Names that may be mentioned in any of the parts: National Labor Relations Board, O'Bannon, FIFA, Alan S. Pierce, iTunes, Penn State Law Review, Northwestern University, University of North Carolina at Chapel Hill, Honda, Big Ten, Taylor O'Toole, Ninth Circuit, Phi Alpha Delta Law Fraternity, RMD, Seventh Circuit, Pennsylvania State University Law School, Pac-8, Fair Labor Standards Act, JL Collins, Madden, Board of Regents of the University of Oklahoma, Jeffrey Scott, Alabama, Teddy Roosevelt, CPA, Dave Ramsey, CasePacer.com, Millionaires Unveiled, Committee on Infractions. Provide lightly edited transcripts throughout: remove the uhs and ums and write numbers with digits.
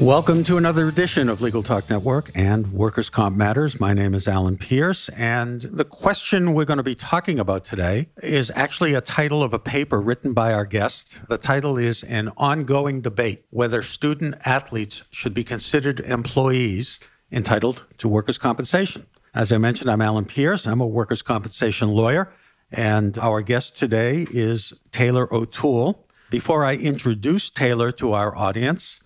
Welcome to another edition of Legal Talk Network and Workers' Comp Matters. My name is Alan Pierce, and the question we're going to be talking about today is actually a title of a paper written by our guest. The title is An Ongoing Debate, Whether Student Athletes Should Be Considered Employees Entitled to Workers' Compensation. As I mentioned, I'm Alan Pierce. I'm a workers' compensation lawyer, and our guest today is Taylor O'Toole. Before I introduce Taylor to our audience,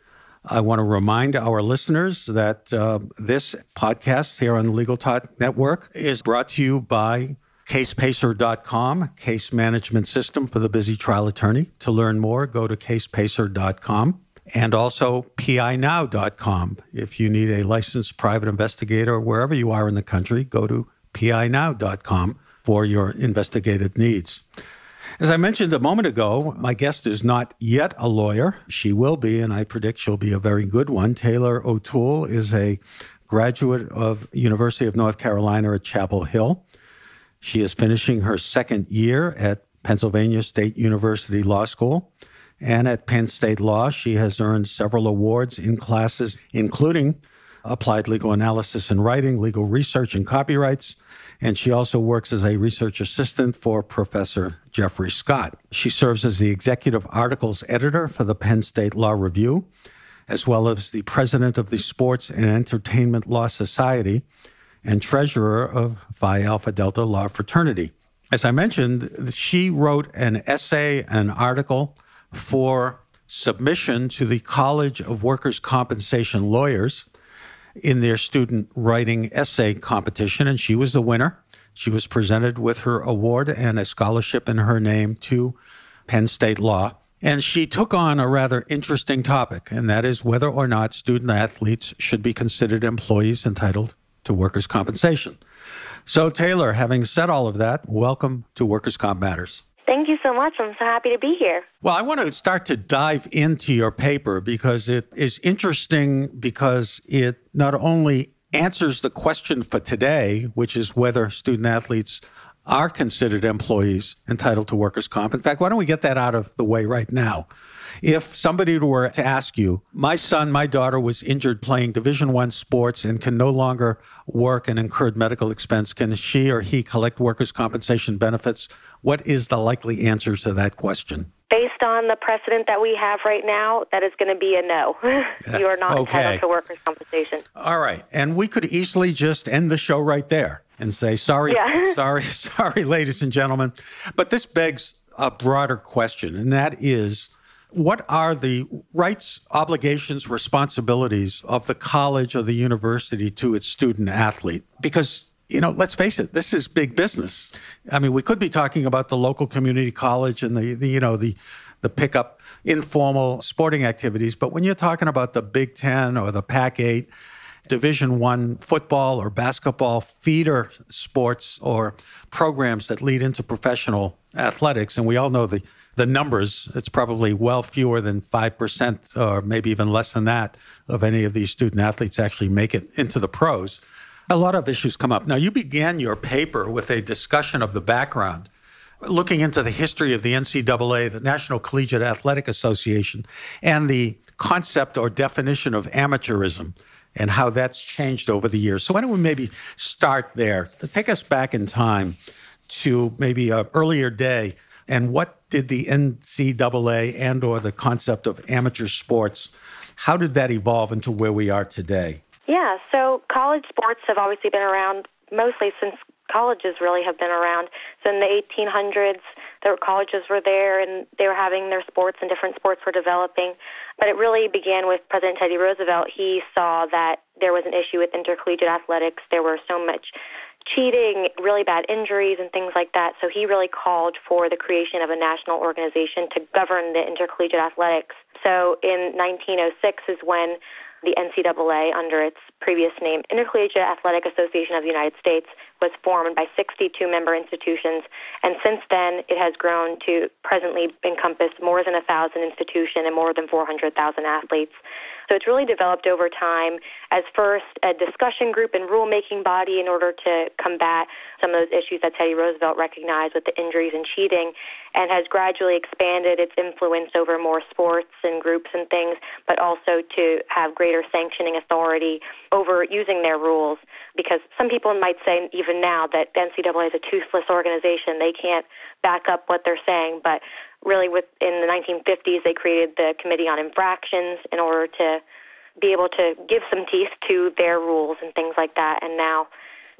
I want to remind our listeners that this podcast here on the Legal Talk Network is brought to you by CasePacer.com, Case Management System for the Busy Trial Attorney. To learn more, go to CasePacer.com and also PINow.com. If you need a licensed private investigator wherever you are in the country, go to PINow.com for your investigative needs. As I mentioned a moment ago, my guest is not yet a lawyer. She will be, and I predict she'll be a very good one. Taylor O'Toole is a graduate of University of North Carolina at Chapel Hill. She is finishing her second year at Pennsylvania State University Law School. And at Penn State Law, she has earned several awards in classes, including Applied Legal Analysis and Writing, Legal Research and Copyrights, and she also works as a research assistant for Professor Jeffrey Scott. She serves as the executive articles editor for the Penn State Law Review, as well as the president of the Sports and Entertainment Law Society and treasurer of Phi Alpha Delta Law Fraternity. As I mentioned, she wrote an essay, an article for submission to the College of Workers' Compensation Lawyers in their student writing essay competition, and she was the winner. She was presented with her award and a scholarship in her name to Penn State Law. And she took on a rather interesting topic, and that is whether or not student athletes should be considered employees entitled to workers' compensation. So Taylor, having said all of that, welcome to Workers' Comp Matters. Thank you so much. I'm so happy to be here. Well, I want to start to dive into your paper because it is interesting because it not only answers the question for today, which is whether student athletes are considered employees entitled to workers' comp. In fact, why don't we get that out of the way right now? If somebody were to ask you, my son, my daughter was injured playing Division I sports and can no longer work and incurred medical expense, can she or he collect workers' compensation benefits? What is the likely answer to that question? Based on the precedent that we have right now, that is going to be a no. You are not entitled to workers' compensation. All right. And we could easily just end the show right there and say, sorry, ladies and gentlemen. But this begs a broader question, and that is, what are the rights, obligations, responsibilities of the college or the university to its student athlete? Because, you know, let's face it, this is big business. I mean, we could be talking about the local community college and the pickup informal sporting activities. But when you're talking about the Big Ten or the Pac-8, Division I football or basketball feeder sports or programs that lead into professional athletics, and we all know the numbers, it's probably well fewer than 5% or maybe even less than that of any of these student athletes actually make it into the pros. A lot of issues come up. Now, you began your paper with a discussion of the background, looking into the history of the NCAA, the National Collegiate Athletic Association, and the concept or definition of amateurism and how that's changed over the years. So why don't we maybe start there? Take us back in time to maybe an earlier day, and what did the NCAA and or the concept of amateur sports, how did that evolve into where we are today? Yeah, so college sports have obviously been around mostly since colleges really have been around. So in the 1800s, the colleges were there and they were having their sports and different sports were developing. But it really began with President Teddy Roosevelt. He saw that there was an issue with intercollegiate athletics. There were so much cheating, really bad injuries and things like that. So he really called for the creation of a national organization to govern the intercollegiate athletics. So in 1906 is when The NCAA, under its previous name, Intercollegiate Athletic Association of the United States, was formed by 62 member institutions, and since then it has grown to presently encompass more than 1,000 institutions and more than 400,000 athletes. So it's really developed over time as first a discussion group and rulemaking body in order to combat some of those issues that Teddy Roosevelt recognized with the injuries and cheating, and has gradually expanded its influence over more sports and groups and things, but also to have greater sanctioning authority over using their rules. Because some people might say even now that NCAA is a toothless organization, they can't back up what they're saying, but really, in the 1950s, they created the Committee on Infractions in order to be able to give some teeth to their rules and things like that. And now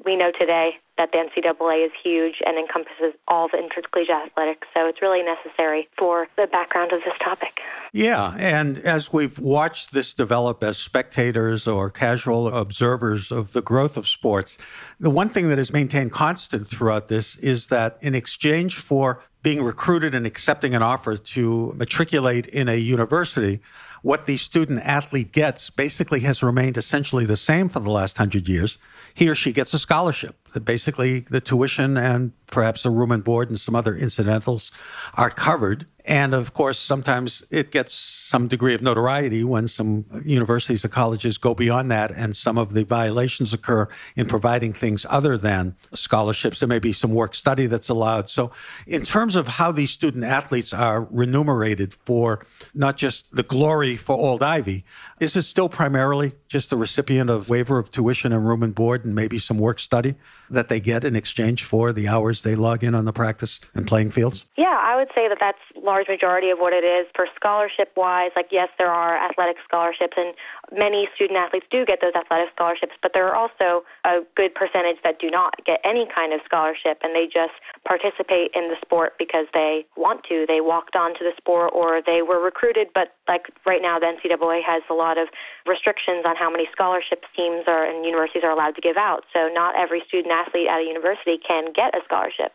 we know today that the NCAA is huge and encompasses all the intercollegiate athletics. So it's really necessary for the background of this topic. Yeah, and as we've watched this develop as spectators or casual observers of the growth of sports, the one thing that is maintained constant throughout this is that in exchange for being recruited and accepting an offer to matriculate in a university, what the student athlete gets basically has remained essentially the same for the last 100 years. He or she gets a scholarship. Basically, the tuition and perhaps a room and board and some other incidentals are covered. And of course, sometimes it gets some degree of notoriety when some universities or colleges go beyond that and some of the violations occur in providing things other than scholarships. There may be some work study that's allowed. So in terms of how these student athletes are remunerated for not just the glory for Old Ivy, is it still primarily just the recipient of waiver of tuition and room and board and maybe some work study that they get in exchange for the hours they log in on the practice and playing fields? Yeah, I would say that that's large majority of what it is. For scholarship-wise, like, yes, there are athletic scholarships, and many student athletes do get those athletic scholarships, but there are also a good percentage that do not get any kind of scholarship, and they just participate in the sport because they want to. They walked onto the sport or they were recruited, but like right now, the NCAA has a lot of restrictions on how many scholarships teams are and universities are allowed to give out. So not every student athlete at a university can get a scholarship.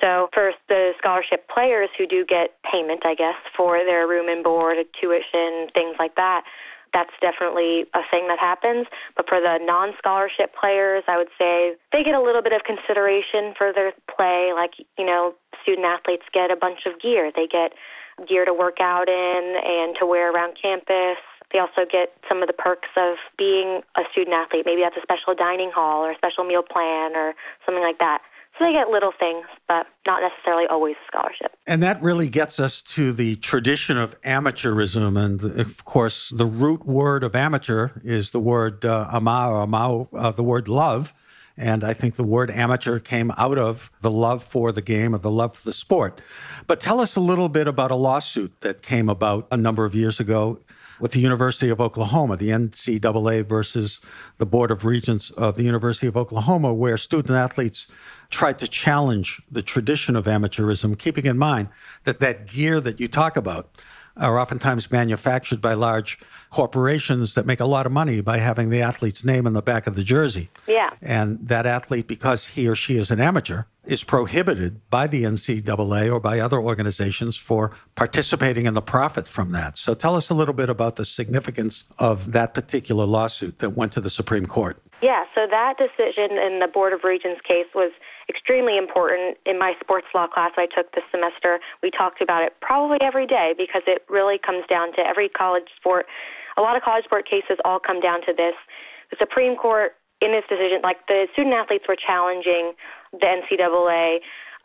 So first, the scholarship players who do get payment, I guess, for their room and board, tuition, things like that, that's definitely a thing that happens. But for the non-scholarship players, I would say they get a little bit of consideration for their play. Like, you know, student athletes get a bunch of gear. They get gear to work out in and to wear around campus. They also get some of the perks of being a student athlete. Maybe that's a special dining hall or a special meal plan or something like that. So they get little things, but not necessarily always a scholarship. And that really gets us to the tradition of amateurism. And of course, the root word of amateur is the word the word love. And I think the word amateur came out of the love for the game or the love for the sport. But tell us a little bit about a lawsuit that came about a number of years ago with the University of Oklahoma, the NCAA versus the Board of Regents of the University of Oklahoma, where student athletes tried to challenge the tradition of amateurism, keeping in mind that that gear that you talk about are oftentimes manufactured by large corporations that make a lot of money by having the athlete's name on the back of the jersey. Yeah. And that athlete, because he or she is an amateur, is prohibited by the NCAA or by other organizations for participating in the profit from that. So tell us a little bit about the significance of that particular lawsuit that went to the Supreme Court. Yeah, so that decision in the Board of Regents case was extremely important. In my sports law class I took this semester, we talked about it probably every day because it really comes down to every college sport. A lot of college sport cases all come down to this. The Supreme Court, in this decision, like, the student athletes were challenging the NCAA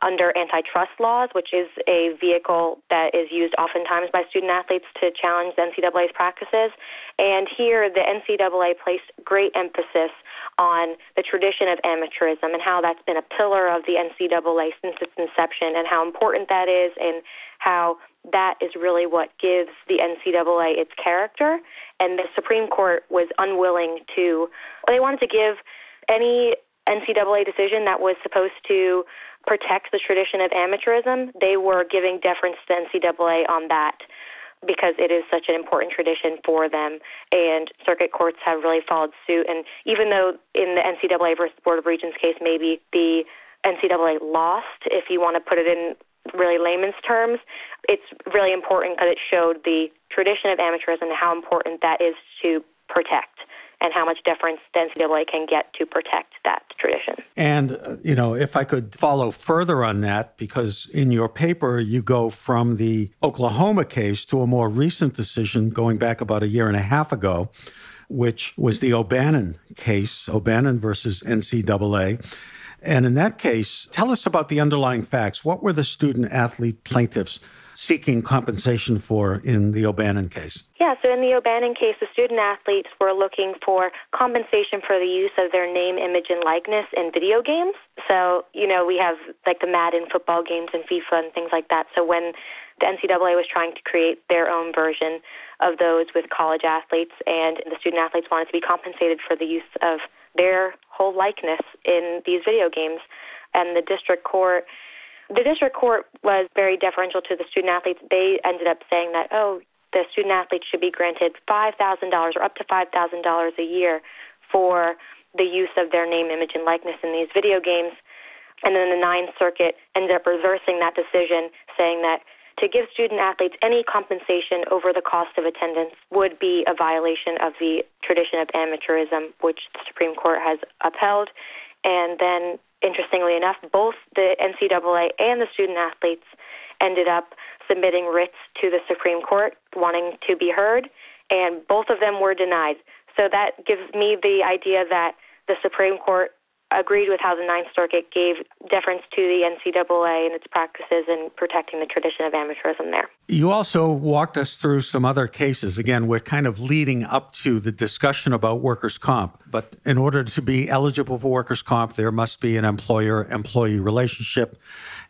under antitrust laws, which is a vehicle that is used oftentimes by student athletes to challenge the NCAA's practices. And here, the NCAA placed great emphasis on the tradition of amateurism and how that's been a pillar of the NCAA since its inception and how important that is and how that is really what gives the NCAA its character. And the Supreme Court was unwilling to, they wanted to give any NCAA decision that was supposed to protect the tradition of amateurism, they were giving deference to NCAA on that because it is such an important tradition for them. And circuit courts have really followed suit. And even though in the NCAA versus Board of Regents case, maybe the NCAA lost, if you want to put it in really layman's terms, it's really important because it showed the tradition of amateurism and how important that is to protect and how much deference the NCAA can get to protect that tradition. And, if I could follow further on that, because in your paper, you go from the Oklahoma case to a more recent decision going back about a year and a half ago, which was the O'Bannon case, O'Bannon versus NCAA. And in that case, tell us about the underlying facts. What were the student-athlete plaintiffs seeking compensation for in the O'Bannon case? Yeah, so in the O'Bannon case, the student-athletes were looking for compensation for the use of their name, image, and likeness in video games. So, we have like the Madden football games and FIFA and things like that. So when the NCAA was trying to create their own version of those with college athletes, and the student-athletes wanted to be compensated for the use of their whole likeness in these video games. And the district court was very deferential to the student-athletes. They ended up saying that, the student-athletes should be granted $5,000 or up to $5,000 a year for the use of their name, image, and likeness in these video games. And then the Ninth Circuit ended up reversing that decision, saying that to give student-athletes any compensation over the cost of attendance would be a violation of the tradition of amateurism, which the Supreme Court has upheld. And then, interestingly enough, both the NCAA and the student-athletes ended up submitting writs to the Supreme Court wanting to be heard, and both of them were denied. So that gives me the idea that the Supreme Court agreed with how the Ninth Circuit gave deference to the NCAA and its practices in protecting the tradition of amateurism there. You also walked us through some other cases. Again, we're kind of leading up to the discussion about workers' comp, but in order to be eligible for workers' comp, there must be an employer-employee relationship.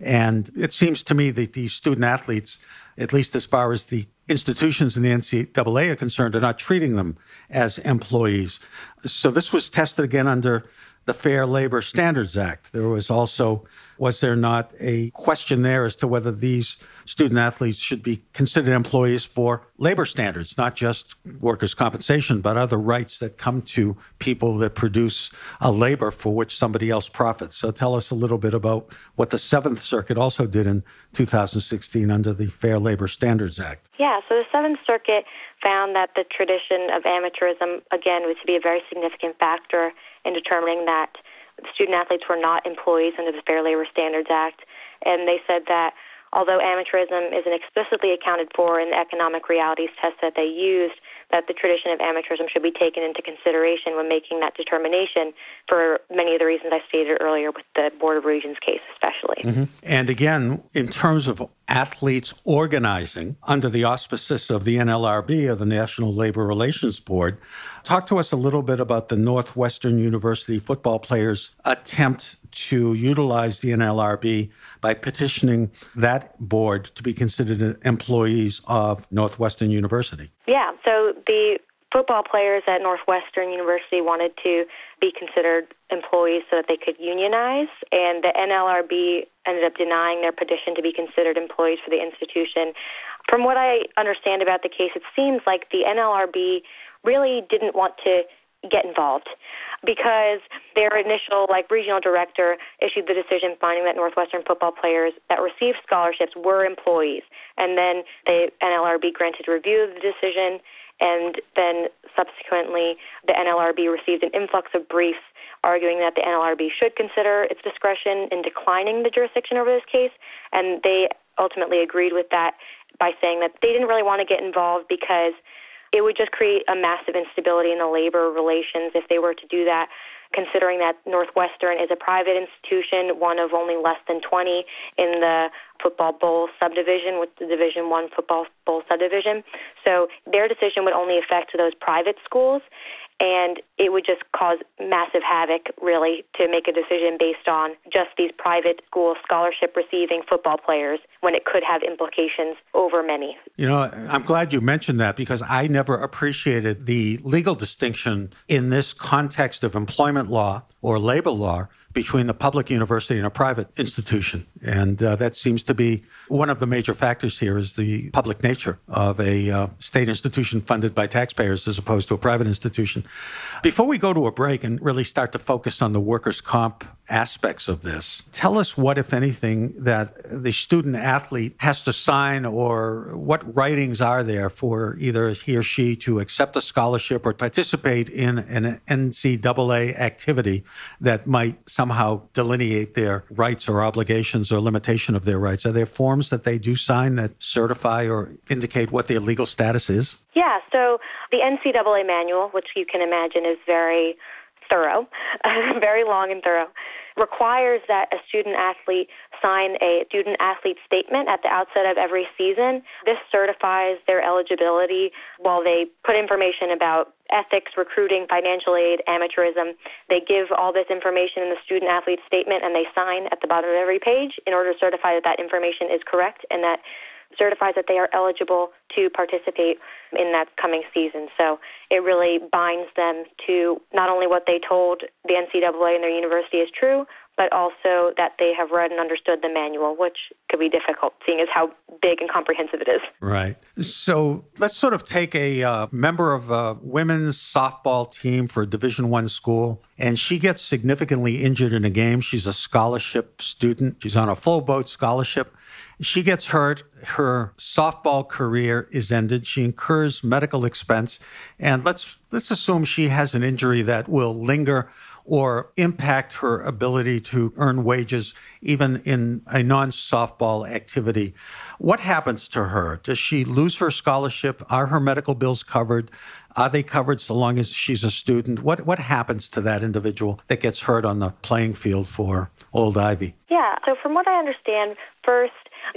And it seems to me that these student-athletes, at least as far as the institutions in the NCAA are concerned, are not treating them as employees. So this was tested again under the Fair Labor Standards Act. There was also, was there not a question there as to whether these student-athletes should be considered employees for labor standards, not just workers' compensation, but other rights that come to people that produce a labor for which somebody else profits? So tell us a little bit about what the Seventh Circuit also did in 2016 under the Fair Labor Standards Act. Yeah, so the Seventh Circuit found that the tradition of amateurism, again, was to be a very significant factor in determining that student-athletes were not employees under the Fair Labor Standards Act. And they said that although amateurism isn't explicitly accounted for in the economic realities test that they used, that the tradition of amateurism should be taken into consideration when making that determination for many of the reasons I stated earlier with the Board of Regents case especially. Mm-hmm. And again, in terms of athletes organizing under the auspices of the NLRB, or the National Labor Relations Board, talk to us a little bit about the Northwestern University football players' attempt to utilize the NLRB by petitioning that board to be considered employees of Northwestern University. Yeah, so the football players at Northwestern University wanted to be considered employees so that they could unionize, and the NLRB ended up denying their petition to be considered employees for the institution. From what I understand about the case, it seems like the NLRB really didn't want to get involved because their initial regional director issued the decision finding that Northwestern football players that received scholarships were employees. And then the NLRB granted review of the decision, and then subsequently the NLRB received an influx of briefs arguing that the NLRB should consider its discretion in declining the jurisdiction over this case, and they ultimately agreed with that by saying that they didn't really want to get involved because it would just create a massive instability in the labor relations if they were to do that, considering that Northwestern is a private institution, one of only less than 20 in the football bowl subdivision, with the Division I football bowl subdivision. So their decision would only affect those private schools, and it would just cause massive havoc, really, to make a decision based on just these private school scholarship-receiving football players when it could have implications over many. I'm glad you mentioned that because I never appreciated the legal distinction in this context of employment law or labor law between the public university and a private institution. And that seems to be one of the major factors here, is the public nature of a state institution funded by taxpayers as opposed to a private institution. Before we go to a break and really start to focus on the workers' comp aspects of this, tell us what, if anything, that the student athlete has to sign, or what writings are there for either he or she to accept a scholarship or participate in an NCAA activity that might somehow delineate their rights or obligations or limitation of their rights. Are there forms that they do sign that certify or indicate what their legal status is? Yeah, so the NCAA manual, which you can imagine is very thorough, very long and thorough, requires that a student-athlete sign a student-athlete statement at the outset of every season. This certifies their eligibility while they put information about ethics, recruiting, financial aid, amateurism. They give all this information in the student-athlete statement, and they sign at the bottom of every page in order to certify that that information is correct and that certifies that they are eligible to participate in that coming season. So it really binds them to not only what they told the NCAA and their university is true, but also that they have read and understood the manual, which could be difficult, seeing as how big and comprehensive it is. Right. So let's sort of take a member of a women's softball team for a Division I school, and she gets significantly injured in a game. She's a scholarship student. She's on a full boat scholarship. She gets hurt. Her softball career is ended. She incurs medical expense. And let's assume she has an injury that will linger or impact her ability to earn wages, even in a non-softball activity. What happens to her? Does she lose her scholarship? Are her medical bills covered? Are they covered so long as she's a student? What happens to that individual that gets hurt on the playing field for Old Ivy? Yeah, so from what I understand, first,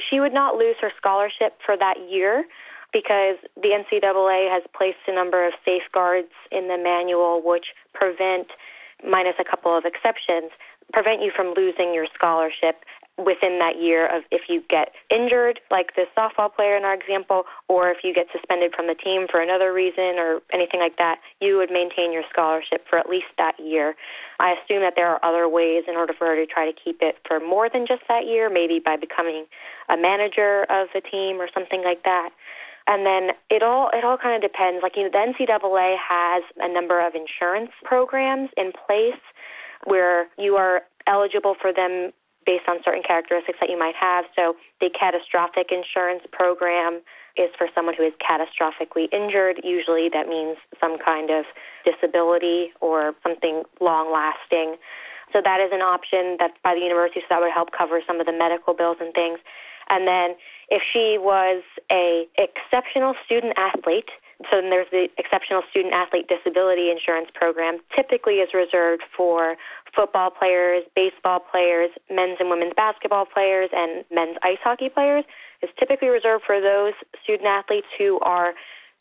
she would not lose her scholarship for that year, because the NCAA has placed a number of safeguards in the manual which prevent, minus a couple of exceptions, prevent you from losing your scholarship within that year of if you get injured, like the softball player in our example, or if you get suspended from the team for another reason or anything like that, you would maintain your scholarship for at least that year. I assume that there are other ways in order for her to try to keep it for more than just that year, maybe by becoming a manager of the team or something like that. And then it all kind of depends. Like, you know, the NCAA has a number of insurance programs in place where you are eligible for them based on certain characteristics that you might have. So the catastrophic insurance program is for someone who is catastrophically injured. Usually that means some kind of disability or something long-lasting. So that is an option that's by the university, so that would help cover some of the medical bills and things. And then if she was a exceptional student-athlete, so then there's the Exceptional Student-Athlete Disability Insurance Program, typically is reserved for football players, baseball players, men's and women's basketball players, and men's ice hockey players. It's typically reserved for those student-athletes who are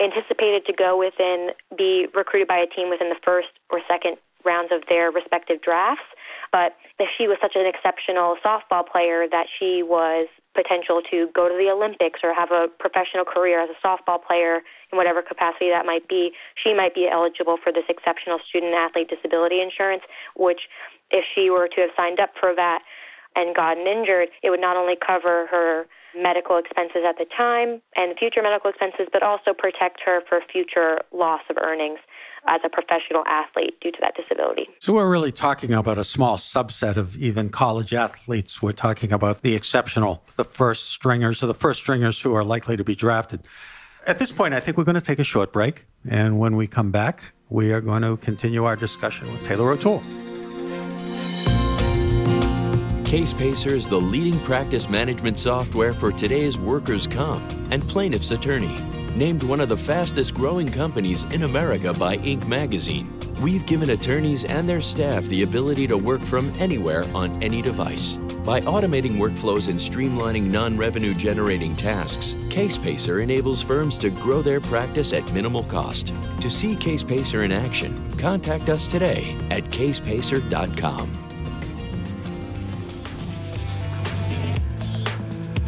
anticipated to be recruited by a team within the first or second rounds of their respective drafts. But if she was such an exceptional softball player that she was potential to go to the Olympics or have a professional career as a softball player in whatever capacity that might be, she might be eligible for this Exceptional Student-Athlete Disability Insurance, which if she were to have signed up for that and gotten injured, it would not only cover her medical expenses at the time and future medical expenses, but also protect her for future loss of earnings as a professional athlete due to that disability. So we're really talking about a small subset of even college athletes. We're talking about the exceptional, the first stringers who are likely to be drafted. At this point, I think we're going to take a short break. And when we come back, we are going to continue our discussion with Taylor O'Toole. CasePacer is the leading practice management software for today's workers' comp and plaintiff's attorney. Named one of the fastest growing companies in America by Inc. magazine, we've given attorneys and their staff the ability to work from anywhere on any device. By automating workflows and streamlining non-revenue generating tasks, CasePacer enables firms to grow their practice at minimal cost. To see CasePacer in action, contact us today at CasePacer.com.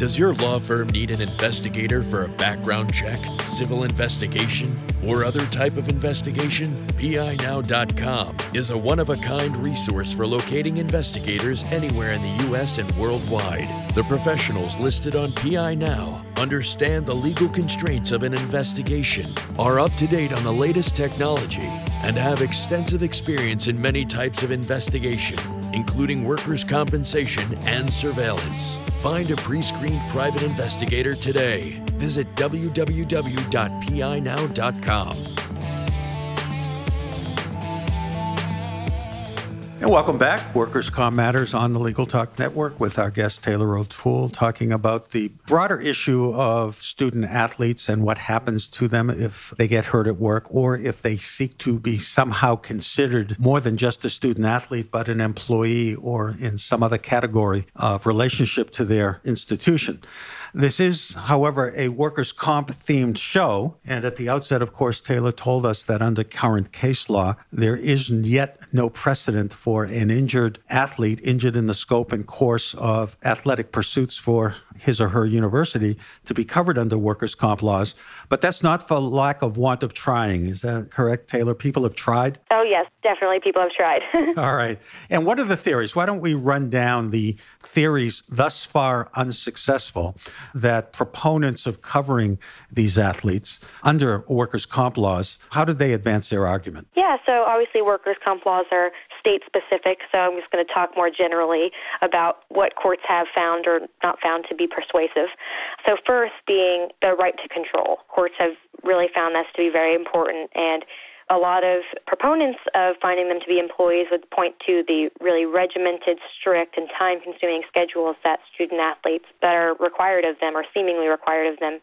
Does your law firm need an investigator for a background check, civil investigation, or other type of investigation? PINow.com is a one-of-a-kind resource for locating investigators anywhere in the U.S. and worldwide. The professionals listed on PINow understand the legal constraints of an investigation, are up to date on the latest technology, and have extensive experience in many types of investigation, including workers' compensation and surveillance. Find a pre-screened private investigator today. Visit www.pinow.com. And welcome back. Workers' Comm Matters on the Legal Talk Network with our guest Taylor O'Toole, talking about the broader issue of student athletes and what happens to them if they get hurt at work or if they seek to be somehow considered more than just a student athlete, but an employee or in some other category of relationship to their institution. This is, however, a workers' comp-themed show. And at the outset, of course, Taylor told us that under current case law, there is yet no precedent for an injured athlete injured in the scope and course of athletic pursuits for his or her university to be covered under workers' comp laws. But that's not for lack of want of trying. Is that correct, Taylor? People have tried? Oh, yes, definitely. People have tried. All right. And what are the theories? Why don't we run down the theories thus far unsuccessful that proponents of covering these athletes under workers' comp laws, how did they advance their argument? Yeah, so obviously workers' comp laws are state-specific, so I'm just going to talk more generally about what courts have found or not found to be persuasive. So first being the right to control. Courts have really found this to be very important, and a lot of proponents of finding them to be employees would point to the really regimented, strict, and time-consuming schedules that student-athletes that are required of them or seemingly required of them.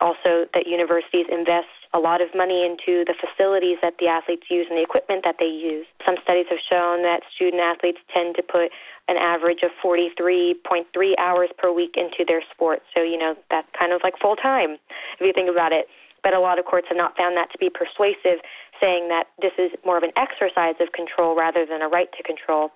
Also, that universities invest a lot of money into the facilities that the athletes use and the equipment that they use. Some studies have shown that student-athletes tend to put an average of 43.3 hours per week into their sport. So, that's kind of like full-time, if you think about it. But a lot of courts have not found that to be persuasive, saying that this is more of an exercise of control rather than a right to control.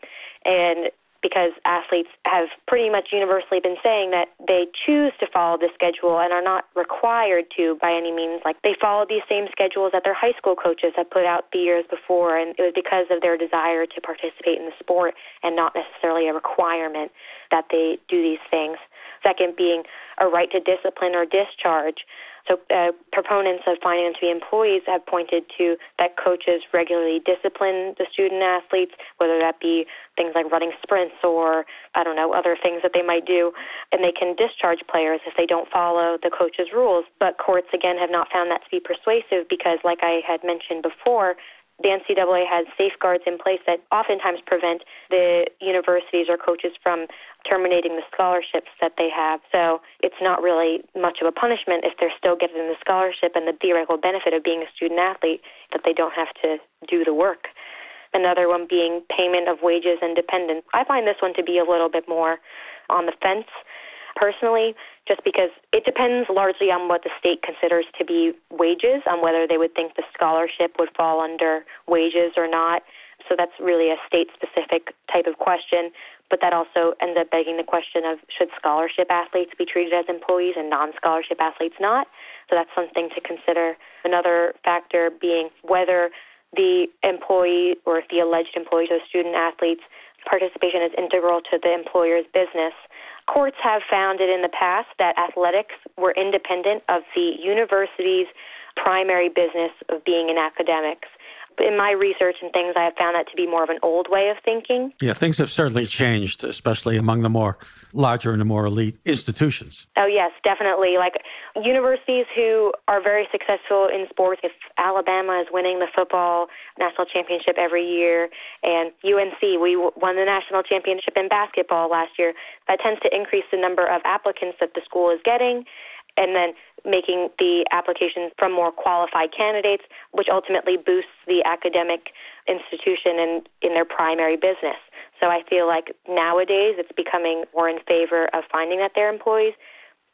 And because athletes have pretty much universally been saying that they choose to follow the schedule and are not required to by any means. Like, they follow these same schedules that their high school coaches had put out the years before, and it was because of their desire to participate in the sport and not necessarily a requirement that they do these things. Second being a right to discipline or discharge. So proponents of finding them to be employees have pointed to that coaches regularly discipline the student-athletes, whether that be things like running sprints or, other things that they might do, and they can discharge players if they don't follow the coach's rules. But courts, again, have not found that to be persuasive because, like I had mentioned before, the NCAA has safeguards in place that oftentimes prevent the universities or coaches from terminating the scholarships that they have. So it's not really much of a punishment if they're still getting the scholarship and the theoretical benefit of being a student-athlete, that they don't have to do the work. Another one being payment of wages and dependents. I find this one to be a little bit more on the fence personally, just because it depends largely on what the state considers to be wages, on whether they would think the scholarship would fall under wages or not. So that's really a state-specific type of question, but that also ends up begging the question of should scholarship athletes be treated as employees and non-scholarship athletes not? So that's something to consider. Another factor being whether the employee or if the alleged employees or student-athletes' participation is integral to the employer's business. Courts have found it in the past that athletics were independent of the university's primary business of being in academics. In my research and things, I have found that to be more of an old way of thinking. Yeah, things have certainly changed, especially among the more larger and the more elite institutions. Oh, yes, definitely. Like universities who are very successful in sports, if Alabama is winning the football national championship every year, and UNC, we won the national championship in basketball last year, that tends to increase the number of applicants that the school is getting, and then making the applications from more qualified candidates, which ultimately boosts the academic institution and in their primary business. So I feel like nowadays it's becoming more in favor of finding that they're employees.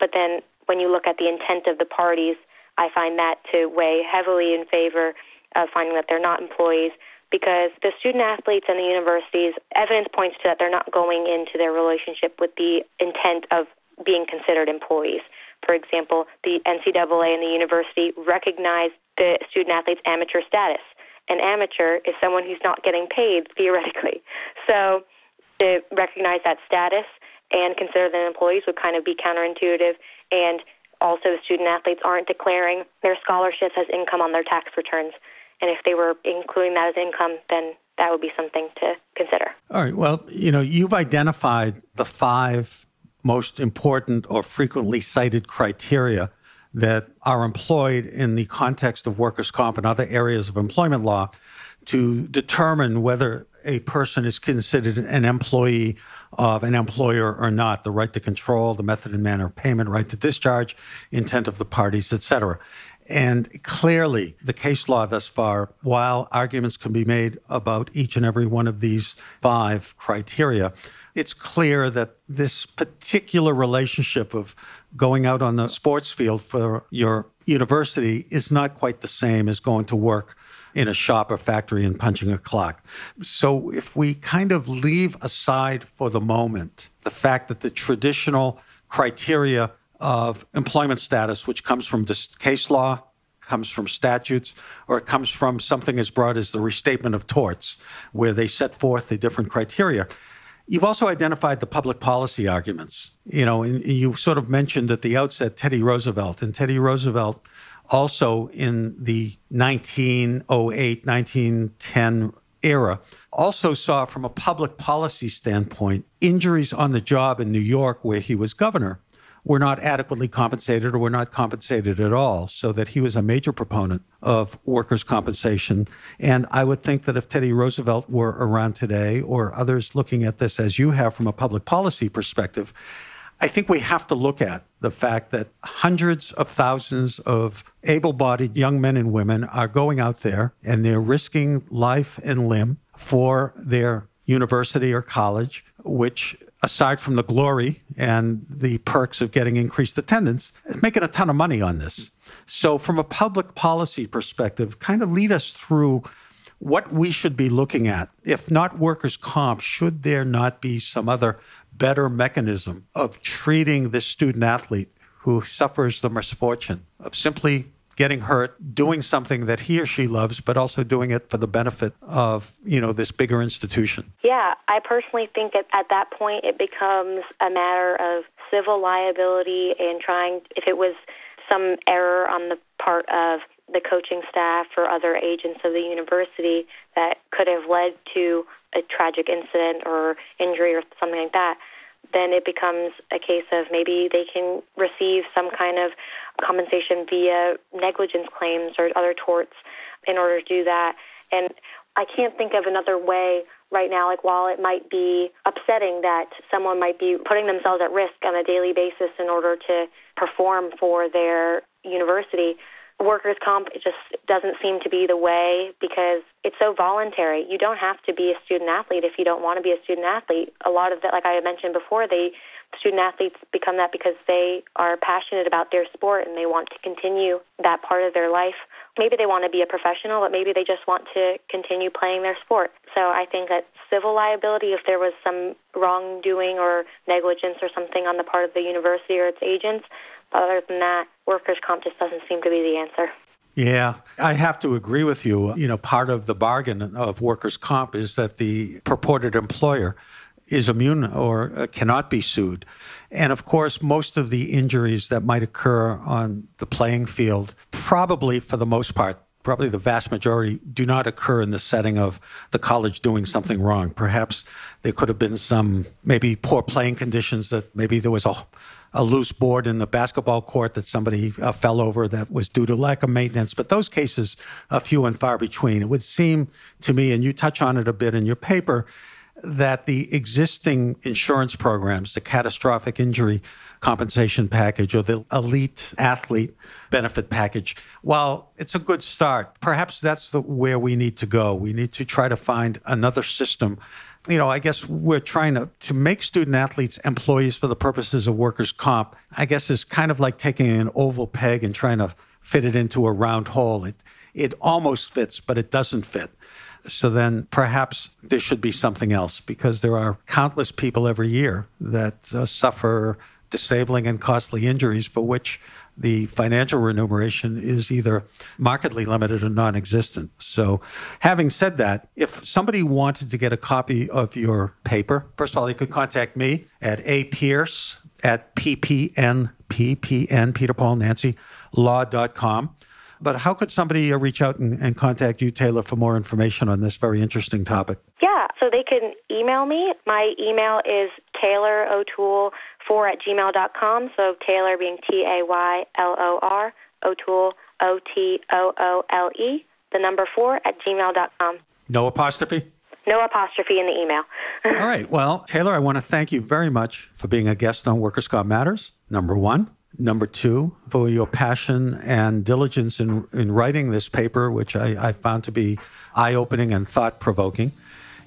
But then when you look at the intent of the parties, I find that to weigh heavily in favor of finding that they're not employees, because the student-athletes and the universities, evidence points to that they're not going into their relationship with the intent of being considered employees. For example, the NCAA and the university recognize the student-athlete's amateur status. An amateur is someone who's not getting paid, theoretically. So to recognize that status and consider them employees would kind of be counterintuitive, and also student-athletes aren't declaring their scholarships as income on their tax returns. And if they were including that as income, then that would be something to consider. All right. Well, you know, you've identified the five most important or frequently cited criteria that are employed in the context of workers' comp and other areas of employment law to determine whether a person is considered an employee of an employer or not: the right to control, the method and manner of payment, right to discharge, intent of the parties, et cetera. And clearly, the case law thus far, while arguments can be made about each and every one of these five criteria, it's clear that this particular relationship of going out on the sports field for your university is not quite the same as going to work in a shop or factory and punching a clock. So if we kind of leave aside for the moment the fact that the traditional criteria of employment status, which comes from case law, comes from statutes, or it comes from something as broad as the Restatement of Torts, where they set forth the different criteria, you've also identified the public policy arguments. You know, and you sort of mentioned at the outset Teddy Roosevelt, and Teddy Roosevelt also in the 1908, 1910 era, also saw from a public policy standpoint, injuries on the job in New York, where he was governor, were not adequately compensated or were not compensated at all, so that he was a major proponent of workers' compensation. And I would think that if Teddy Roosevelt were around today, or others looking at this as you have from a public policy perspective, I think we have to look at the fact that hundreds of thousands of able-bodied young men and women are going out there and they're risking life and limb for their university or college, which, aside from the glory and the perks of getting increased attendance, is making a ton of money on this. So from a public policy perspective, kind of lead us through what we should be looking at. If not workers' comp, should there not be some other better mechanism of treating this student-athlete who suffers the misfortune of simply getting hurt, doing something that he or she loves, but also doing it for the benefit of, you know, this bigger institution? Yeah, I personally think at that point it becomes a matter of civil liability and trying, if it was some error on the part of the coaching staff or other agents of the university that could have led to a tragic incident or injury or something like that, then it becomes a case of maybe they can receive some kind of compensation via negligence claims or other torts in order to do that. And I can't think of another way right now. Like, while it might be upsetting that someone might be putting themselves at risk on a daily basis in order to perform for their university, workers' comp just doesn't seem to be the way, because it's so voluntary. You don't have to be a student-athlete if you don't want to be a student-athlete. A lot of that, like I mentioned before, student-athletes become that because they are passionate about their sport and they want to continue that part of their life. Maybe they want to be a professional, but maybe they just want to continue playing their sport. So I think that civil liability, if there was some wrongdoing or negligence or something on the part of the university or its agents, other than that, workers' comp just doesn't seem to be the answer. Yeah, I have to agree with you. You know, part of the bargain of workers' comp is that the purported employer is immune or cannot be sued. And of course, most of the injuries that might occur on the playing field, probably for the most part, probably the vast majority, do not occur in the setting of the college doing something wrong. Perhaps there could have been some maybe poor playing conditions, that maybe there was a loose board in the basketball court that somebody fell over that was due to lack of maintenance. But those cases are few and far between. It would seem to me, and you touch on it a bit in your paper, that the existing insurance programs, the catastrophic injury compensation package or the elite athlete benefit package, while it's a good start, perhaps that's where we need to go. We need to try to find another system. You know, I guess we're trying to make student-athletes employees for the purposes of workers' comp, I guess, is kind of like taking an oval peg and trying to fit it into a round hole. It almost fits, but it doesn't fit. So then perhaps there should be something else, because there are countless people every year that suffer disabling and costly injuries for which the financial remuneration is either markedly limited or non-existent. So having said that, if somebody wanted to get a copy of your paper, first of all, you could contact me at apierce@ppnlaw.com. But how could somebody reach out and contact you, Taylor, for more information on this very interesting topic? Yeah, so they can email me. My email is taylorotoole4@gmail.com. So Taylor being Taylor, O'Toole, Otoole, 4@gmail.com. No apostrophe? No apostrophe in the email. All right. Well, Taylor, I want to thank you very much for being a guest on Workers' Comp Matters, number one. Number two, for your passion and diligence in writing this paper, which I found to be eye-opening and thought-provoking.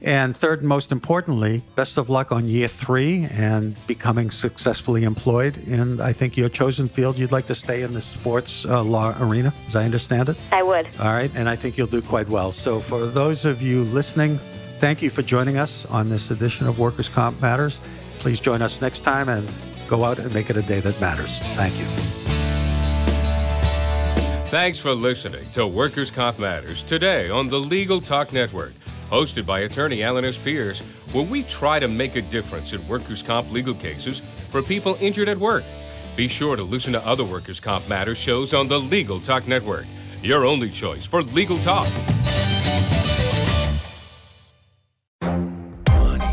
And third, and most importantly, best of luck on year three and becoming successfully employed in, I think, your chosen field. You'd like to stay in the sports law arena, as I understand it? I would. All right, and I think you'll do quite well. So for those of you listening, thank you for joining us on this edition of Workers' Comp Matters. Please join us next time and go out and make it a day that matters. Thank you. Thanks for listening to Workers' Comp Matters today on the Legal Talk Network, hosted by attorney Alan S. Pierce, where we try to make a difference in workers' comp legal cases for people injured at work. Be sure to listen to other Workers' Comp Matters shows on the Legal Talk Network, your only choice for legal talk.